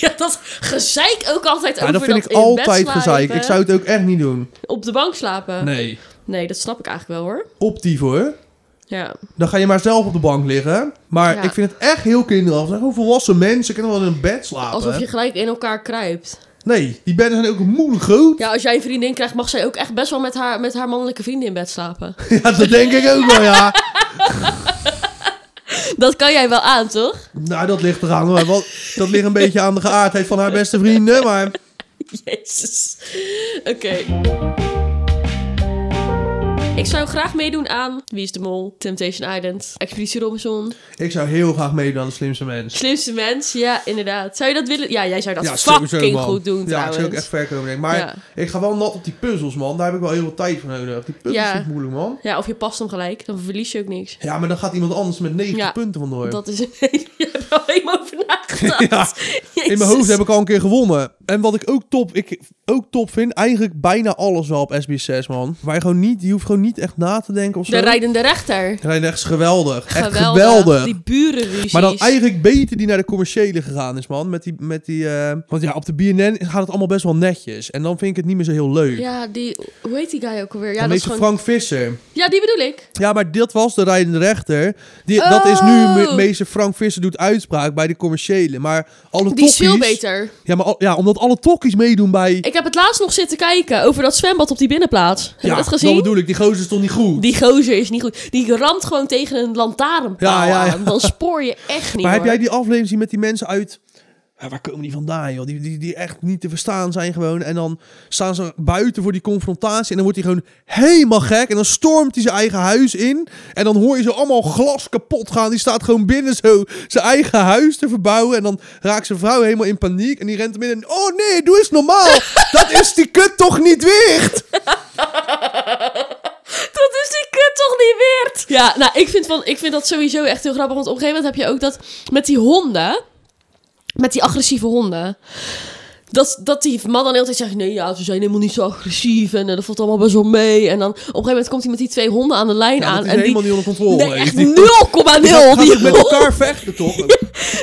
Ja, dat gezeik ook altijd ja, over dat, dat vind ik altijd gezeik. Ik zou het ook echt niet doen. Op de bank slapen? Nee. Nee, dat snap ik eigenlijk wel hoor. Optief hoor. Ja. Dan ga je maar zelf op de bank liggen. Maar ja. ik vind het echt heel kinderachtig. Hoe volwassen mensen kunnen wel in een bed slapen. Alsof je gelijk in elkaar kruipt. Nee, die bedden zijn ook moeilijk groot. Ja, als jij een vriendin krijgt, mag zij ook echt best wel met haar, met haar mannelijke vrienden in bed slapen. Ja, dat denk ik ook wel, ja. Dat kan jij wel aan, toch? Nou, dat ligt eraan. Maar wat, dat ligt een beetje aan de geaardheid van haar beste vrienden, maar... Jezus. Oké. Okay. Ik zou graag meedoen aan Wie is de Mol, Temptation Island, Expeditie Robinson. Ik zou heel graag meedoen aan De Slimste Mens. Slimste Mens, ja, inderdaad. Zou je dat willen? Ja, jij zou dat ja, fucking sowieso, goed doen ja, trouwens. Ja, ik zou ook echt ver komen denken. Maar ja. ik ga wel nat op die puzzels, man. Daar heb ik wel heel veel tijd voor nodig. Die puzzels ja. zijn moeilijk, man. Ja, of je past hem gelijk. Dan verlies je ook niks. Ja, maar dan gaat iemand anders met negentig ja, punten vandoor. Dat is een hele... Je hebt er al helemaal over nagedacht. Ja. in mijn hoofd heb ik al een keer gewonnen. En wat ik ook top, ik ook top vind, eigenlijk bijna alles wel op S B zes, man. Waar je gewoon niet, je hoeft gewoon niet echt na te denken of zo. De rijdende rechter. De rijdende rechter is geweldig. Geweldig. Echt geweldig. Die burenruzies. Maar dan eigenlijk beter die naar de commerciële gegaan is, man. Met die, met die uh... want ja, op de B N N gaat het allemaal best wel netjes. En dan vind ik het niet meer zo heel leuk. Ja, die, hoe heet die guy ook alweer? Ja, dat is gewoon... Frank Visser. Ja, die bedoel ik. Ja, maar dit was de rijdende rechter. Die, oh. Dat is nu, me, meester Frank Visser doet uitspraak bij de commerciële. Maar alle tokkies... Die is veel beter. Ja, maar al, ja, omdat alle tokkies meedoen bij... Ik heb het laatst nog zitten kijken over dat zwembad op die binnenplaats. Heb ja, je dat gezien? Dat bedoel ik. Die gozer is toch niet goed? Die gozer is niet goed. Die ramt gewoon tegen een lantaarnpaal ja, ja, ja. aan. Dan spoor je echt niet. Maar hoor. Heb jij die aflevering zien met die mensen uit... Ja, waar komen die vandaan, joh? Die, die, die echt niet te verstaan zijn gewoon. En dan staan ze buiten voor die confrontatie. En dan wordt hij gewoon helemaal gek. En dan stormt hij zijn eigen huis in. En dan hoor je ze allemaal glas kapot gaan. Die staat gewoon binnen zo zijn eigen huis te verbouwen. En dan raakt zijn vrouw helemaal in paniek. En die rent hem in en... Oh nee, doe eens normaal. Dat is die kut toch niet weert? Dat is die kut toch niet weert? Ja, nou, ik vind, van, ik vind dat sowieso echt heel grappig. Want op een gegeven moment heb je ook dat met die honden... Met die agressieve honden. Dat, dat die man dan de hele tijd zegt... Nee, ja, ze zijn helemaal niet zo agressief. En uh, dat valt allemaal best wel mee. En dan op een gegeven moment komt hij met die twee honden aan de lijn ja, aan. En helemaal die, niet onder controle. Nee, echt nul komma nul. Die, die gaan die met elkaar vechten, toch?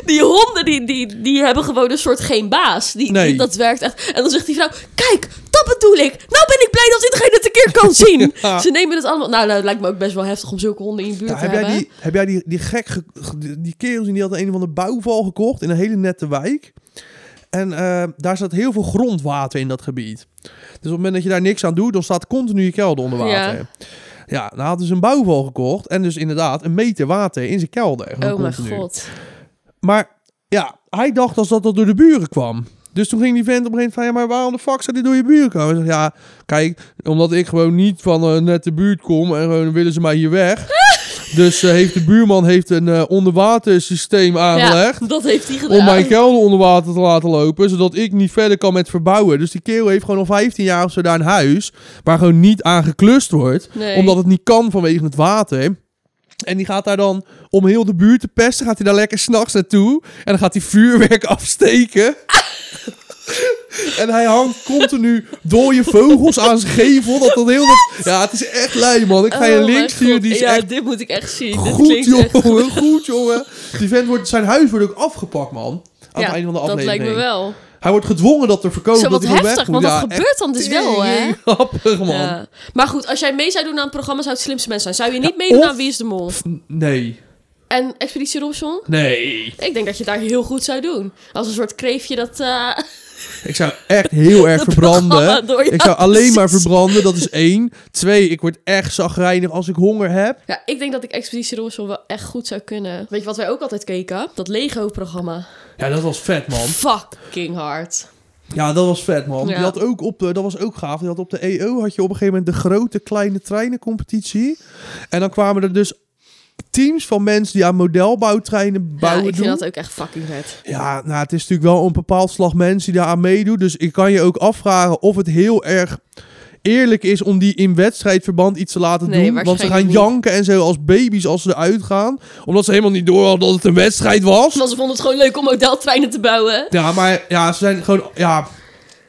Die honden, die, die, die hebben gewoon een soort geen baas. Die, nee. die, dat werkt echt. En dan zegt die vrouw... Kijk, dat bedoel ik. Nou ben ik blij dat iedereen het een keer kan zien. Ja. Ze nemen het allemaal... Nou, nou, het lijkt me ook best wel heftig om zulke honden in je buurt ja, te heb hebben. Jij die, heb jij die, die gek... Ge, die kerels in die had een van de bouwval gekocht... in een hele nette wijk... En uh, daar staat heel veel grondwater in dat gebied. Dus op het moment dat je daar niks aan doet... dan staat continu je kelder onder water. Ja, ja nou hadden ze een bouwval gekocht... en dus inderdaad een meter water in zijn kelder. Oh mijn god. Maar ja, hij dacht als dat dat door de buren kwam. Dus toen ging die vent op een gegeven moment van... ja, maar waarom de fuck zou dit door je buren komen? Hij zegt, ja, kijk, omdat ik gewoon niet van uh, net de buurt kom... en gewoon willen ze mij hier weg... Dus uh, heeft de buurman heeft een uh, onderwatersysteem aangelegd. Ja, dat heeft hij gedaan. Om mijn kelder onder water te laten lopen. Zodat ik niet verder kan met verbouwen. Dus die kerel heeft gewoon al vijftien jaar of zo daar een huis. Waar gewoon niet aan geklust wordt. Nee. Omdat het niet kan vanwege het water. En die gaat daar dan om heel de buurt te pesten. Gaat hij daar lekker 's nachts naartoe. En dan gaat hij vuurwerk afsteken. Ah. En hij hangt continu dode vogels aan zijn gevel. Dat dat heel dat... Ja, het is echt lui, man. Ik ga je oh, links sturen. Die is ja, echt... dit moet ik echt zien. Goed, dit jongen. Echt goed. goed, jongen. Die vent wordt... Zijn huis wordt ook afgepakt, man. Aan ja, het einde van de aflevering. Dat lijkt me wel. Hij wordt gedwongen dat te verkopen. Zo wat dat hij heftig, weg moet. Want ja, dat gebeurt dan dus wel, hè? Grappig, man. Ja. Maar goed, als jij mee zou doen aan programma's... zou het slimste mens zijn. Zou je niet ja, meedoen of... aan Wie is de Mol? Nee. En Expeditie Robinson? Nee. Ik denk dat je daar heel goed zou doen. Als een soort kreeftje dat... Uh... Ik zou echt heel erg verbranden. Door, ja, ik zou alleen precies. maar verbranden. Dat is één. Twee, ik word echt zagrijnig als ik honger heb. Ja, ik denk dat ik Expeditie Robinson wel echt goed zou kunnen. Weet je wat wij ook altijd keken? Dat Lego-programma. Ja, dat was vet, man. Fucking hard. Ja, dat was vet, man. Ja. Die had ook op de, dat was ook gaaf. Die had op de E O had je op een gegeven moment de grote kleine treinencompetitie. En dan kwamen er dus... teams van mensen die aan modelbouwtreinen bouwen doen. Ja, ik vind doen. dat ook echt fucking vet. Ja, nou, het is natuurlijk wel een bepaald slag mensen die daar aan meedoen. Dus ik kan je ook afvragen of het heel erg eerlijk is om die in wedstrijdverband iets te laten nee, doen. Want ze gaan janken en zo als baby's als ze eruit gaan. Omdat ze helemaal niet door hadden dat het een wedstrijd was. Want ze vonden het gewoon leuk om modeltreinen te bouwen. Ja, maar ja, ze zijn gewoon... ja,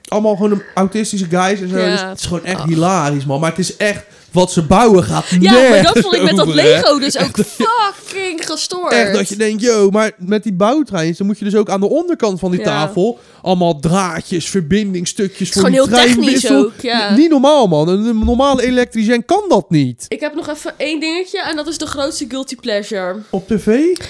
allemaal gewoon een autistische guys en zo. Ja. Dus het is gewoon echt Ach. hilarisch, man. Maar het is echt... wat ze bouwen gaat Ja, maar dat vond ik met over, dat Lego hè? dus ook echt, fucking gestoord. Echt dat je denkt, yo, maar met die bouwtreins... dan moet je dus ook aan de onderkant van die ja. tafel... allemaal draadjes, verbindingstukjes... voor gewoon heel technisch ook, ja. N- niet normaal, man. Een normale elektricien kan dat niet. Ik heb nog even één dingetje... en dat is de grootste guilty pleasure. Op tv?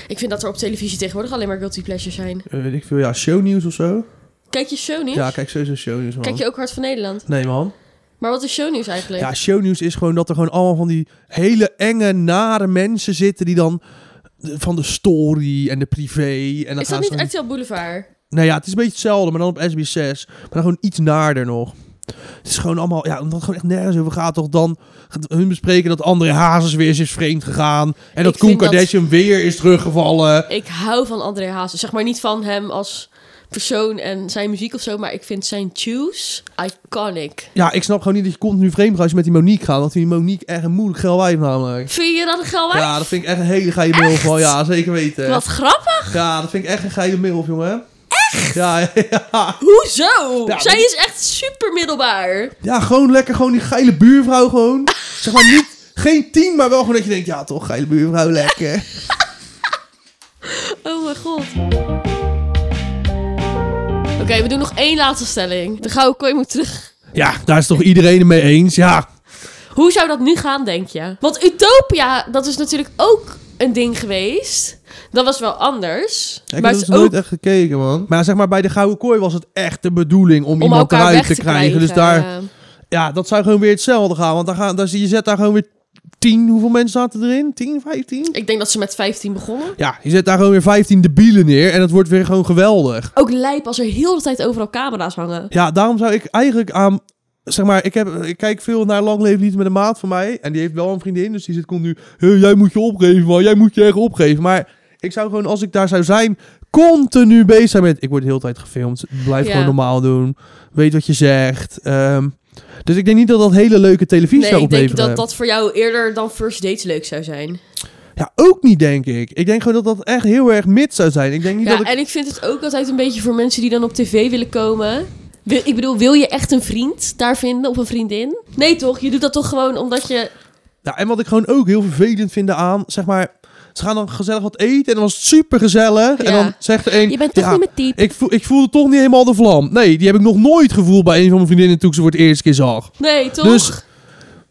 Ik vind dat er op televisie tegenwoordig alleen maar guilty pleasures zijn. Uh, weet ik veel, ja, shownieuws of zo. Kijk je shownieuws? Ja, kijk sowieso shownieuws, man. Kijk je ook Hart van Nederland? Nee, man. Maar wat is shownieuws eigenlijk? Ja, shownieuws is gewoon dat er gewoon allemaal van die hele enge, nare mensen zitten... die dan van de story en de privé... En dan is dat gaan niet R T L dan... Boulevard? Nou ja, het is een beetje hetzelfde, maar dan op S B zes. Maar dan gewoon iets naarder nog. Het is gewoon allemaal... Ja, omdat het gewoon echt nergens over gaat. Toch dan hun bespreken dat André Hazes weer is vreemd gegaan. En dat Koen Kardashian dat... weer is teruggevallen. Ik hou van André Hazes. Zeg maar niet van hem als... persoon en zijn muziek of zo, maar ik vind zijn tunes iconic. Ja, ik snap gewoon niet dat je continu vreemd gaat als je met die Monique gaat, want die Monique echt een moeilijk geil wijf namelijk. Vind je dat een geil wijf? Ja, dat vind ik echt een hele geile milf. Ja, zeker weten. Wat grappig. Ja, dat vind ik echt een geile milf, jongen. Echt? echt? Ja, ja. Hoezo? Ja, zij is echt super middelbaar. Ja, gewoon lekker, gewoon die geile buurvrouw gewoon. Zeg maar niet, geen tien, maar wel gewoon dat je denkt, ja toch, geile buurvrouw, lekker. Oh mijn god. Oké, okay, we doen nog één laatste stelling. De gouden kooi moet terug. Ja, daar is toch iedereen het mee eens, ja. Hoe zou dat nu gaan, denk je? Want Utopia, dat is natuurlijk ook een ding geweest. Dat was wel anders. Ja, ik maar heb het dus ook... nooit echt gekeken, man. Maar zeg maar, bij de Gouden Kooi was het echt de bedoeling om, om iemand eruit te, te krijgen. krijgen. Dus daar, ja, dat zou gewoon weer hetzelfde gaan. Want daar gaan, daar, je zet daar gewoon weer tien, hoeveel mensen zaten erin? tien, vijftien? Ik denk dat ze met vijftien begonnen. Ja, je zet daar gewoon weer vijftien debielen neer en het wordt weer gewoon geweldig. Ook lijp als er heel de tijd overal camera's hangen. Ja, daarom zou ik eigenlijk aan... Zeg maar, ik, heb, ik kijk veel naar Lang Leven Lied met een maat van mij. En die heeft wel een vriendin, dus die zit continu... Hey, jij moet je opgeven, man. Jij moet je echt opgeven. Maar ik zou gewoon, als ik daar zou zijn... continu bezig zijn met... Ik word de hele tijd gefilmd. Blijf ja. gewoon normaal doen. Weet wat je zegt. Um, dus ik denk niet dat dat hele leuke televisie nee, zou opleveren. Ik denk dat dat voor jou eerder dan First Dates leuk zou zijn. Ja, ook niet, denk ik. Ik denk gewoon dat dat echt heel erg mid zou zijn. Ik denk niet ja, dat ik... en ik vind het ook altijd een beetje voor mensen die dan op tv willen komen... Ik bedoel, wil je echt een vriend daar vinden of een vriendin? Nee toch, je doet dat toch gewoon omdat je... Ja, en wat ik gewoon ook heel vervelend vind aan, zeg maar... Ze gaan dan gezellig wat eten en dan was het super gezellig. Ja. En dan zegt er een... Je bent toch ja, niet mijn type. Ik, vo- ik voelde toch niet helemaal de vlam. Nee, die heb ik nog nooit gevoeld bij een van mijn vriendinnen toen ik ze voor het eerste keer zag. Nee, toch? Dus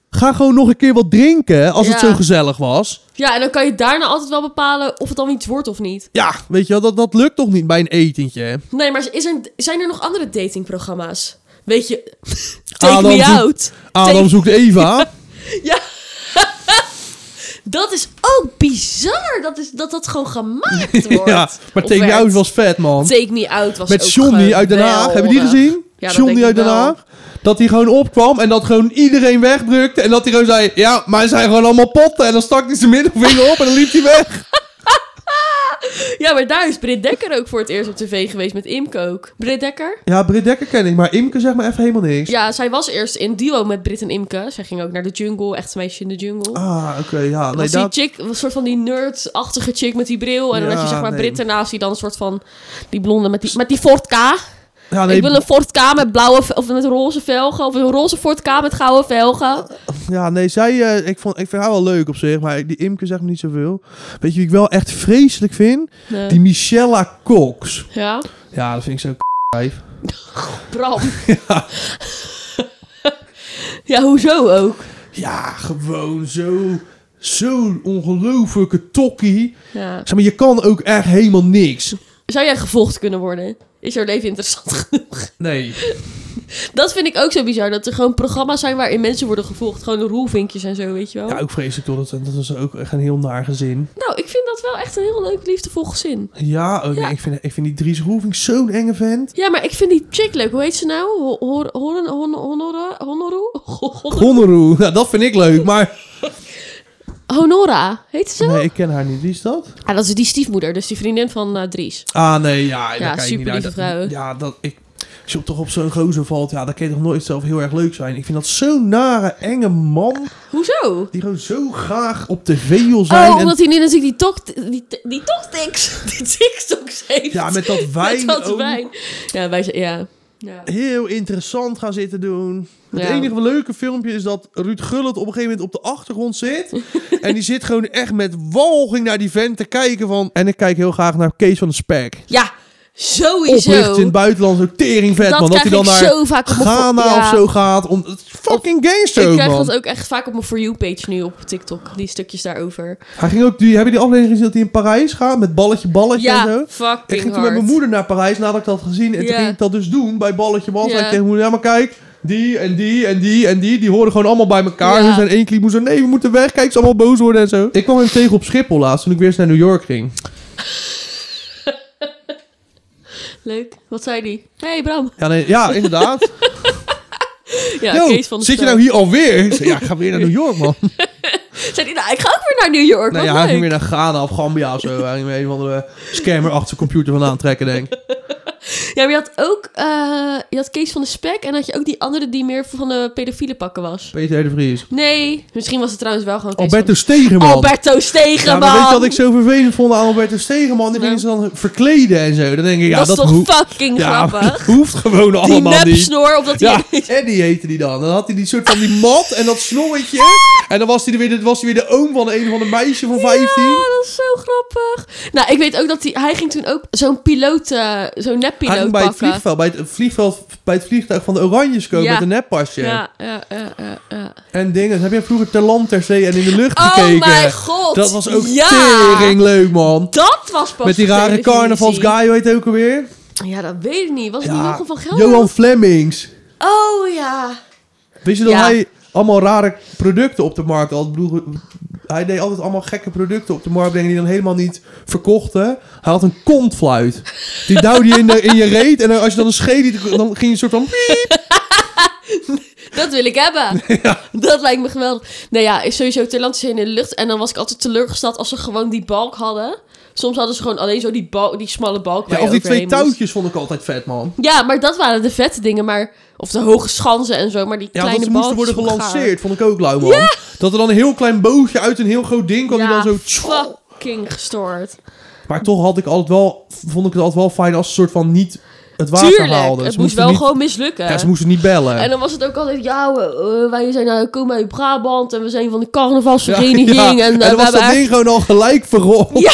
ga gewoon nog een keer wat drinken als ja. het zo gezellig was. Ja, en dan kan je daarna altijd wel bepalen of het dan iets wordt of niet. Ja, weet je wel, dat, dat lukt toch niet bij een etentje. Nee, maar is er, zijn er nog andere datingprogramma's? Weet je, Take Adam me zoek, out. Adam take... zoekt Eva. Ja, dat is ook bizar dat is, dat, dat gewoon gemaakt wordt. Ja, maar Take werd... me out was vet, man. Take me out was met Johnny uit Den Haag, hebben jullie die gezien? Ja, Johnny uit Den Haag. Dat hij gewoon opkwam en dat gewoon iedereen wegdrukte. En dat hij gewoon zei, ja, maar ze zijn gewoon allemaal potten. En dan stak hij zijn middelvinger op en dan liep hij weg. Ja, maar daar is Britt Dekker ook voor het eerst op tv geweest met Imke ook. Britt Dekker? Ja, Britt Dekker ken ik, maar Imke zegt me even helemaal niks. Ja, zij was eerst in duo met Britt en Imke. Zij ging ook naar de jungle, echt een meisje in de jungle. Ah, oké, okay, ja. Nee, was dat... die chick, een soort van die nerd-achtige chick met die bril. En ja, dan had je zeg maar nee. Britt ernaast die dan een soort van, die blonde met die, met die Ford K... Ja, nee. Ik wil een Ford K met blauwe of met roze velgen. Of een roze Ford K met gouden velgen. Ja, nee, zij... Uh, ik, vond, ik vind haar wel leuk op zich. Maar die Imke zegt me niet zoveel. Weet je wie ik wel echt vreselijk vind? Nee. Die Michella Cox. Ja? Ja, dat vind ik zo'n k***wijf. Bram. Ja. Ja, hoezo ook? Ja, gewoon zo... Zo'n ongelofelijke tokkie. Ja. Zeg maar, je kan ook echt helemaal niks. Zou jij gevolgd kunnen worden? Is jouw leven interessant genoeg? Nee. Dat vind ik ook zo bizar. Dat er gewoon programma's zijn waarin mensen worden gevolgd. Gewoon de roelvinkjes en zo, weet je wel. Ja, ook vreselijk toch. Dat, dat is ook echt een heel naar gezin. Nou, ik vind dat wel echt een heel leuk, liefdevol gezin. Ja, oh nee, ja. Ik, vind, ik vind die Dries Roelvink zo'n enge vent. Ja, maar ik vind die chick leuk. Hoe heet ze nou? Honoru? Honora? Honoru? Ja, dat vind ik leuk, maar... Honora, heet ze? Nee, ik ken haar niet. Wie is dat? Ah, dat is die stiefmoeder, dus die vriendin van uh, Dries. Ah, nee, ja. Ja, super lieve vrouw. Ja, dat ik... Als je toch op zo'n gozer valt, ja, dat kan je toch nooit zelf heel erg leuk zijn. Ik vind dat zo'n nare, enge man. Hoezo? Die gewoon zo graag op tv wil zijn. Oh, omdat en... hij nu natuurlijk die tok... Die, die tok-tiks, die tiktoks heeft. Ja, met dat wijn. Met dat wijn. Ja, wij zijn... Ja. Ja. Heel interessant gaan zitten doen. Het ja. enige leuke filmpje is dat Ruud Gullit op een gegeven moment op de achtergrond zit. En die zit gewoon echt met walging naar die vent te kijken van... En ik kijk heel graag naar Kees van de Spek. Ja, sowieso. Opricht in het buitenland, zo teringvet, dat man. Dat hij dan naar zo vaak Ghana op... ja. of zo gaat. Om... Fucking gangster, man. Ik krijg man. dat ook echt vaak op mijn For You-page nu op TikTok. Die stukjes daarover. Hij ging ook... Die, heb je die aflevering gezien dat hij in Parijs gaat? Met balletje, balletje ja, en zo? fucking Ik ging hard. toen met mijn moeder naar Parijs nadat ik dat had gezien. En yeah. toen ging ik dat dus doen bij balletje, man. Yeah. En ik tegen mijn moeder, ja maar kijk... Die en die en die en die. Die horen gewoon allemaal bij elkaar. Ja. Ze zijn één kliek moest nee, we moeten weg. Kijk, ze allemaal boos worden en zo. Ik kwam hem tegen op Schiphol laatst toen ik weer eens naar New York ging. Leuk. Wat zei die? Hé, hey, Bram. Ja, nee, ja inderdaad. Ja, yo, Kees van de zit je nou hier alweer? Ja, ik ga weer naar New York, man. Zei die, nou, ik ga ook weer naar New York. Nee, ja, hij ging weer naar Ghana of Gambia of zo. Hij ging weer een of andere scammer achter zijn computer vandaan trekken, denk ik. Ja, maar je had ook uh, je had Kees van de Spek en had je ook die andere die meer van de pedofiele pakken was. Peter de Vries. Nee, misschien was het trouwens wel gewoon Kees Alberto van... Stegeman. Alberto Stegeman. Ja, maar weet je wat ik zo vervelend vond aan Alberto Stegeman? Die gingen ze dan verkleden en zo. Dan denk ik, ja, dat, dat is toch hoeft... fucking ja, grappig? Dat hoeft gewoon allemaal die niet. Die nepsnor, omdat hij... Ja, Eddie heette die dan. Dan had hij die soort van die mat en dat snorretje. En dan was hij weer, weer de oom van een van de meisje van vijftien. Ja, dat is zo grappig. Nou, ik weet ook dat hij... Hij ging toen ook zo'n piloot... Uh, zo'n neppiloot pakken. Bij het vliegveld, bij het vliegveld, bij het vliegtuig van de Oranjes komen ja. met een neppasje. Ja, ja, ja, ja, ja. En dingen. Heb jij vroeger ter land, ter zee en in de lucht oh gekeken? Oh mijn god. Dat was ook ja. tering leuk, man. Dat was pas met die rare carnavalsguy, weet je ook alweer? Ja, dat weet ik niet. Was ja. het niet nog van geld? Johan Flemings. Oh ja. Wist je dat ja. hij allemaal rare producten op de markt had? Hij deed altijd allemaal gekke producten op de markt brengen die dan helemaal niet verkochten. Hij had een kontfluit. Die duwde je in, de, in je reet en als je dan een scheet dan ging je een soort van... Dat wil ik hebben. Ja. Dat lijkt me geweldig. Nou ja, is sowieso ter land in de lucht. En dan was ik altijd teleurgesteld als ze gewoon die balk hadden. Soms hadden ze gewoon alleen zo die, bal, die smalle balk. Ja, of die twee touwtjes moest. Vond ik altijd vet, man. Ja, maar dat waren de vette dingen. Maar, of de hoge schansen en zo. Maar die ja, kleine balkjes. Ja, dat ze moesten worden gelanceerd. Vond ik ook lauw, man. Ja. Dat er dan een heel klein bootje uit een heel groot ding kwam. Ja, die dan zo... fucking gestoord. Maar toch had ik altijd wel, vond ik het altijd wel fijn als een soort van niet... Het water Tuurlijk, haalden. Het moest wel niet, gewoon mislukken. Ja, ze moesten niet bellen. En dan was het ook altijd, ja, uh, wij zijn nou, komen uit Brabant en we zijn van de carnavalsvereniging. Ja, ja. En, uh, en dan we was dat echt... ding gewoon al gelijk verrot. Ja.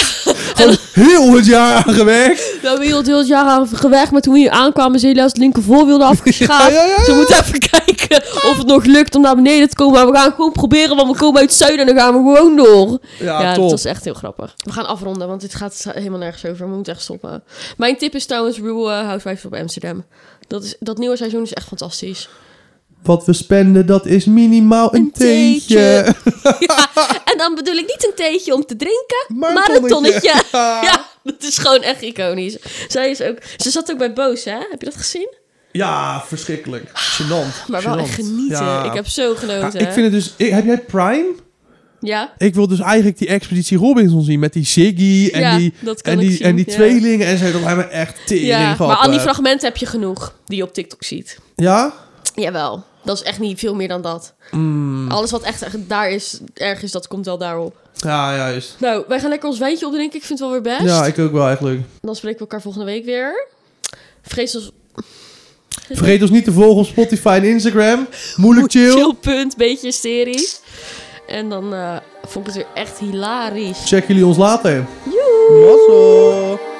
Gewoon heel het jaar aan gewerkt. We hebben heel het jaar aan gewerkt, maar toen we hier aankwamen, zijn jullie als het linker voorwiel afgeschaafd. Ja, ja, ja, ja. Ze moeten even kijken of het nog lukt om naar beneden te komen. Maar we gaan gewoon proberen, want we komen uit het zuiden en dan gaan we gewoon door. Ja, ja, dat was echt heel grappig. We gaan afronden, want dit gaat helemaal nergens over. We moeten echt stoppen. Mijn tip is trouwens Real uh, Housewives op Amsterdam. Dat, is, dat nieuwe seizoen is echt fantastisch. Wat we spenden, dat is minimaal een, een theetje. theetje. Ja, en dan bedoel ik niet een theetje om te drinken, maar, maar een tonnetje. Ja, dat is gewoon echt iconisch. Zij is ook, ze zat ook bij Boos, hè? Heb je dat gezien? Ja, verschrikkelijk. Gênant. Maar wel Gênant. echt genieten. Ja. Ik heb zo genoten. Ja, ik vind het dus... Ik, heb jij Prime? Ja. Ik wil dus eigenlijk die Expeditie Robinson zien met die Ziggy en ja, die, en die, zien, en die ja. tweelingen en zo. Dat hebben we echt tering ja, maar al die fragmenten heb je genoeg die je op TikTok ziet. Ja? Jawel. Dat is echt niet veel meer dan dat. Mm. Alles wat echt daar is, ergens, dat komt wel daarop. Ja, juist. Nou, wij gaan lekker ons wijntje opdrinken. Ik vind het wel weer best. Ja, ik ook wel eigenlijk. Dan spreken we elkaar volgende week weer. Vergeet ons... Vergeet ons niet te volgen op Spotify en Instagram. Moeilijk chill. Chill punt, beetje hysterisch. En dan uh, vond ik het weer echt hilarisch. Check jullie ons later. Joe!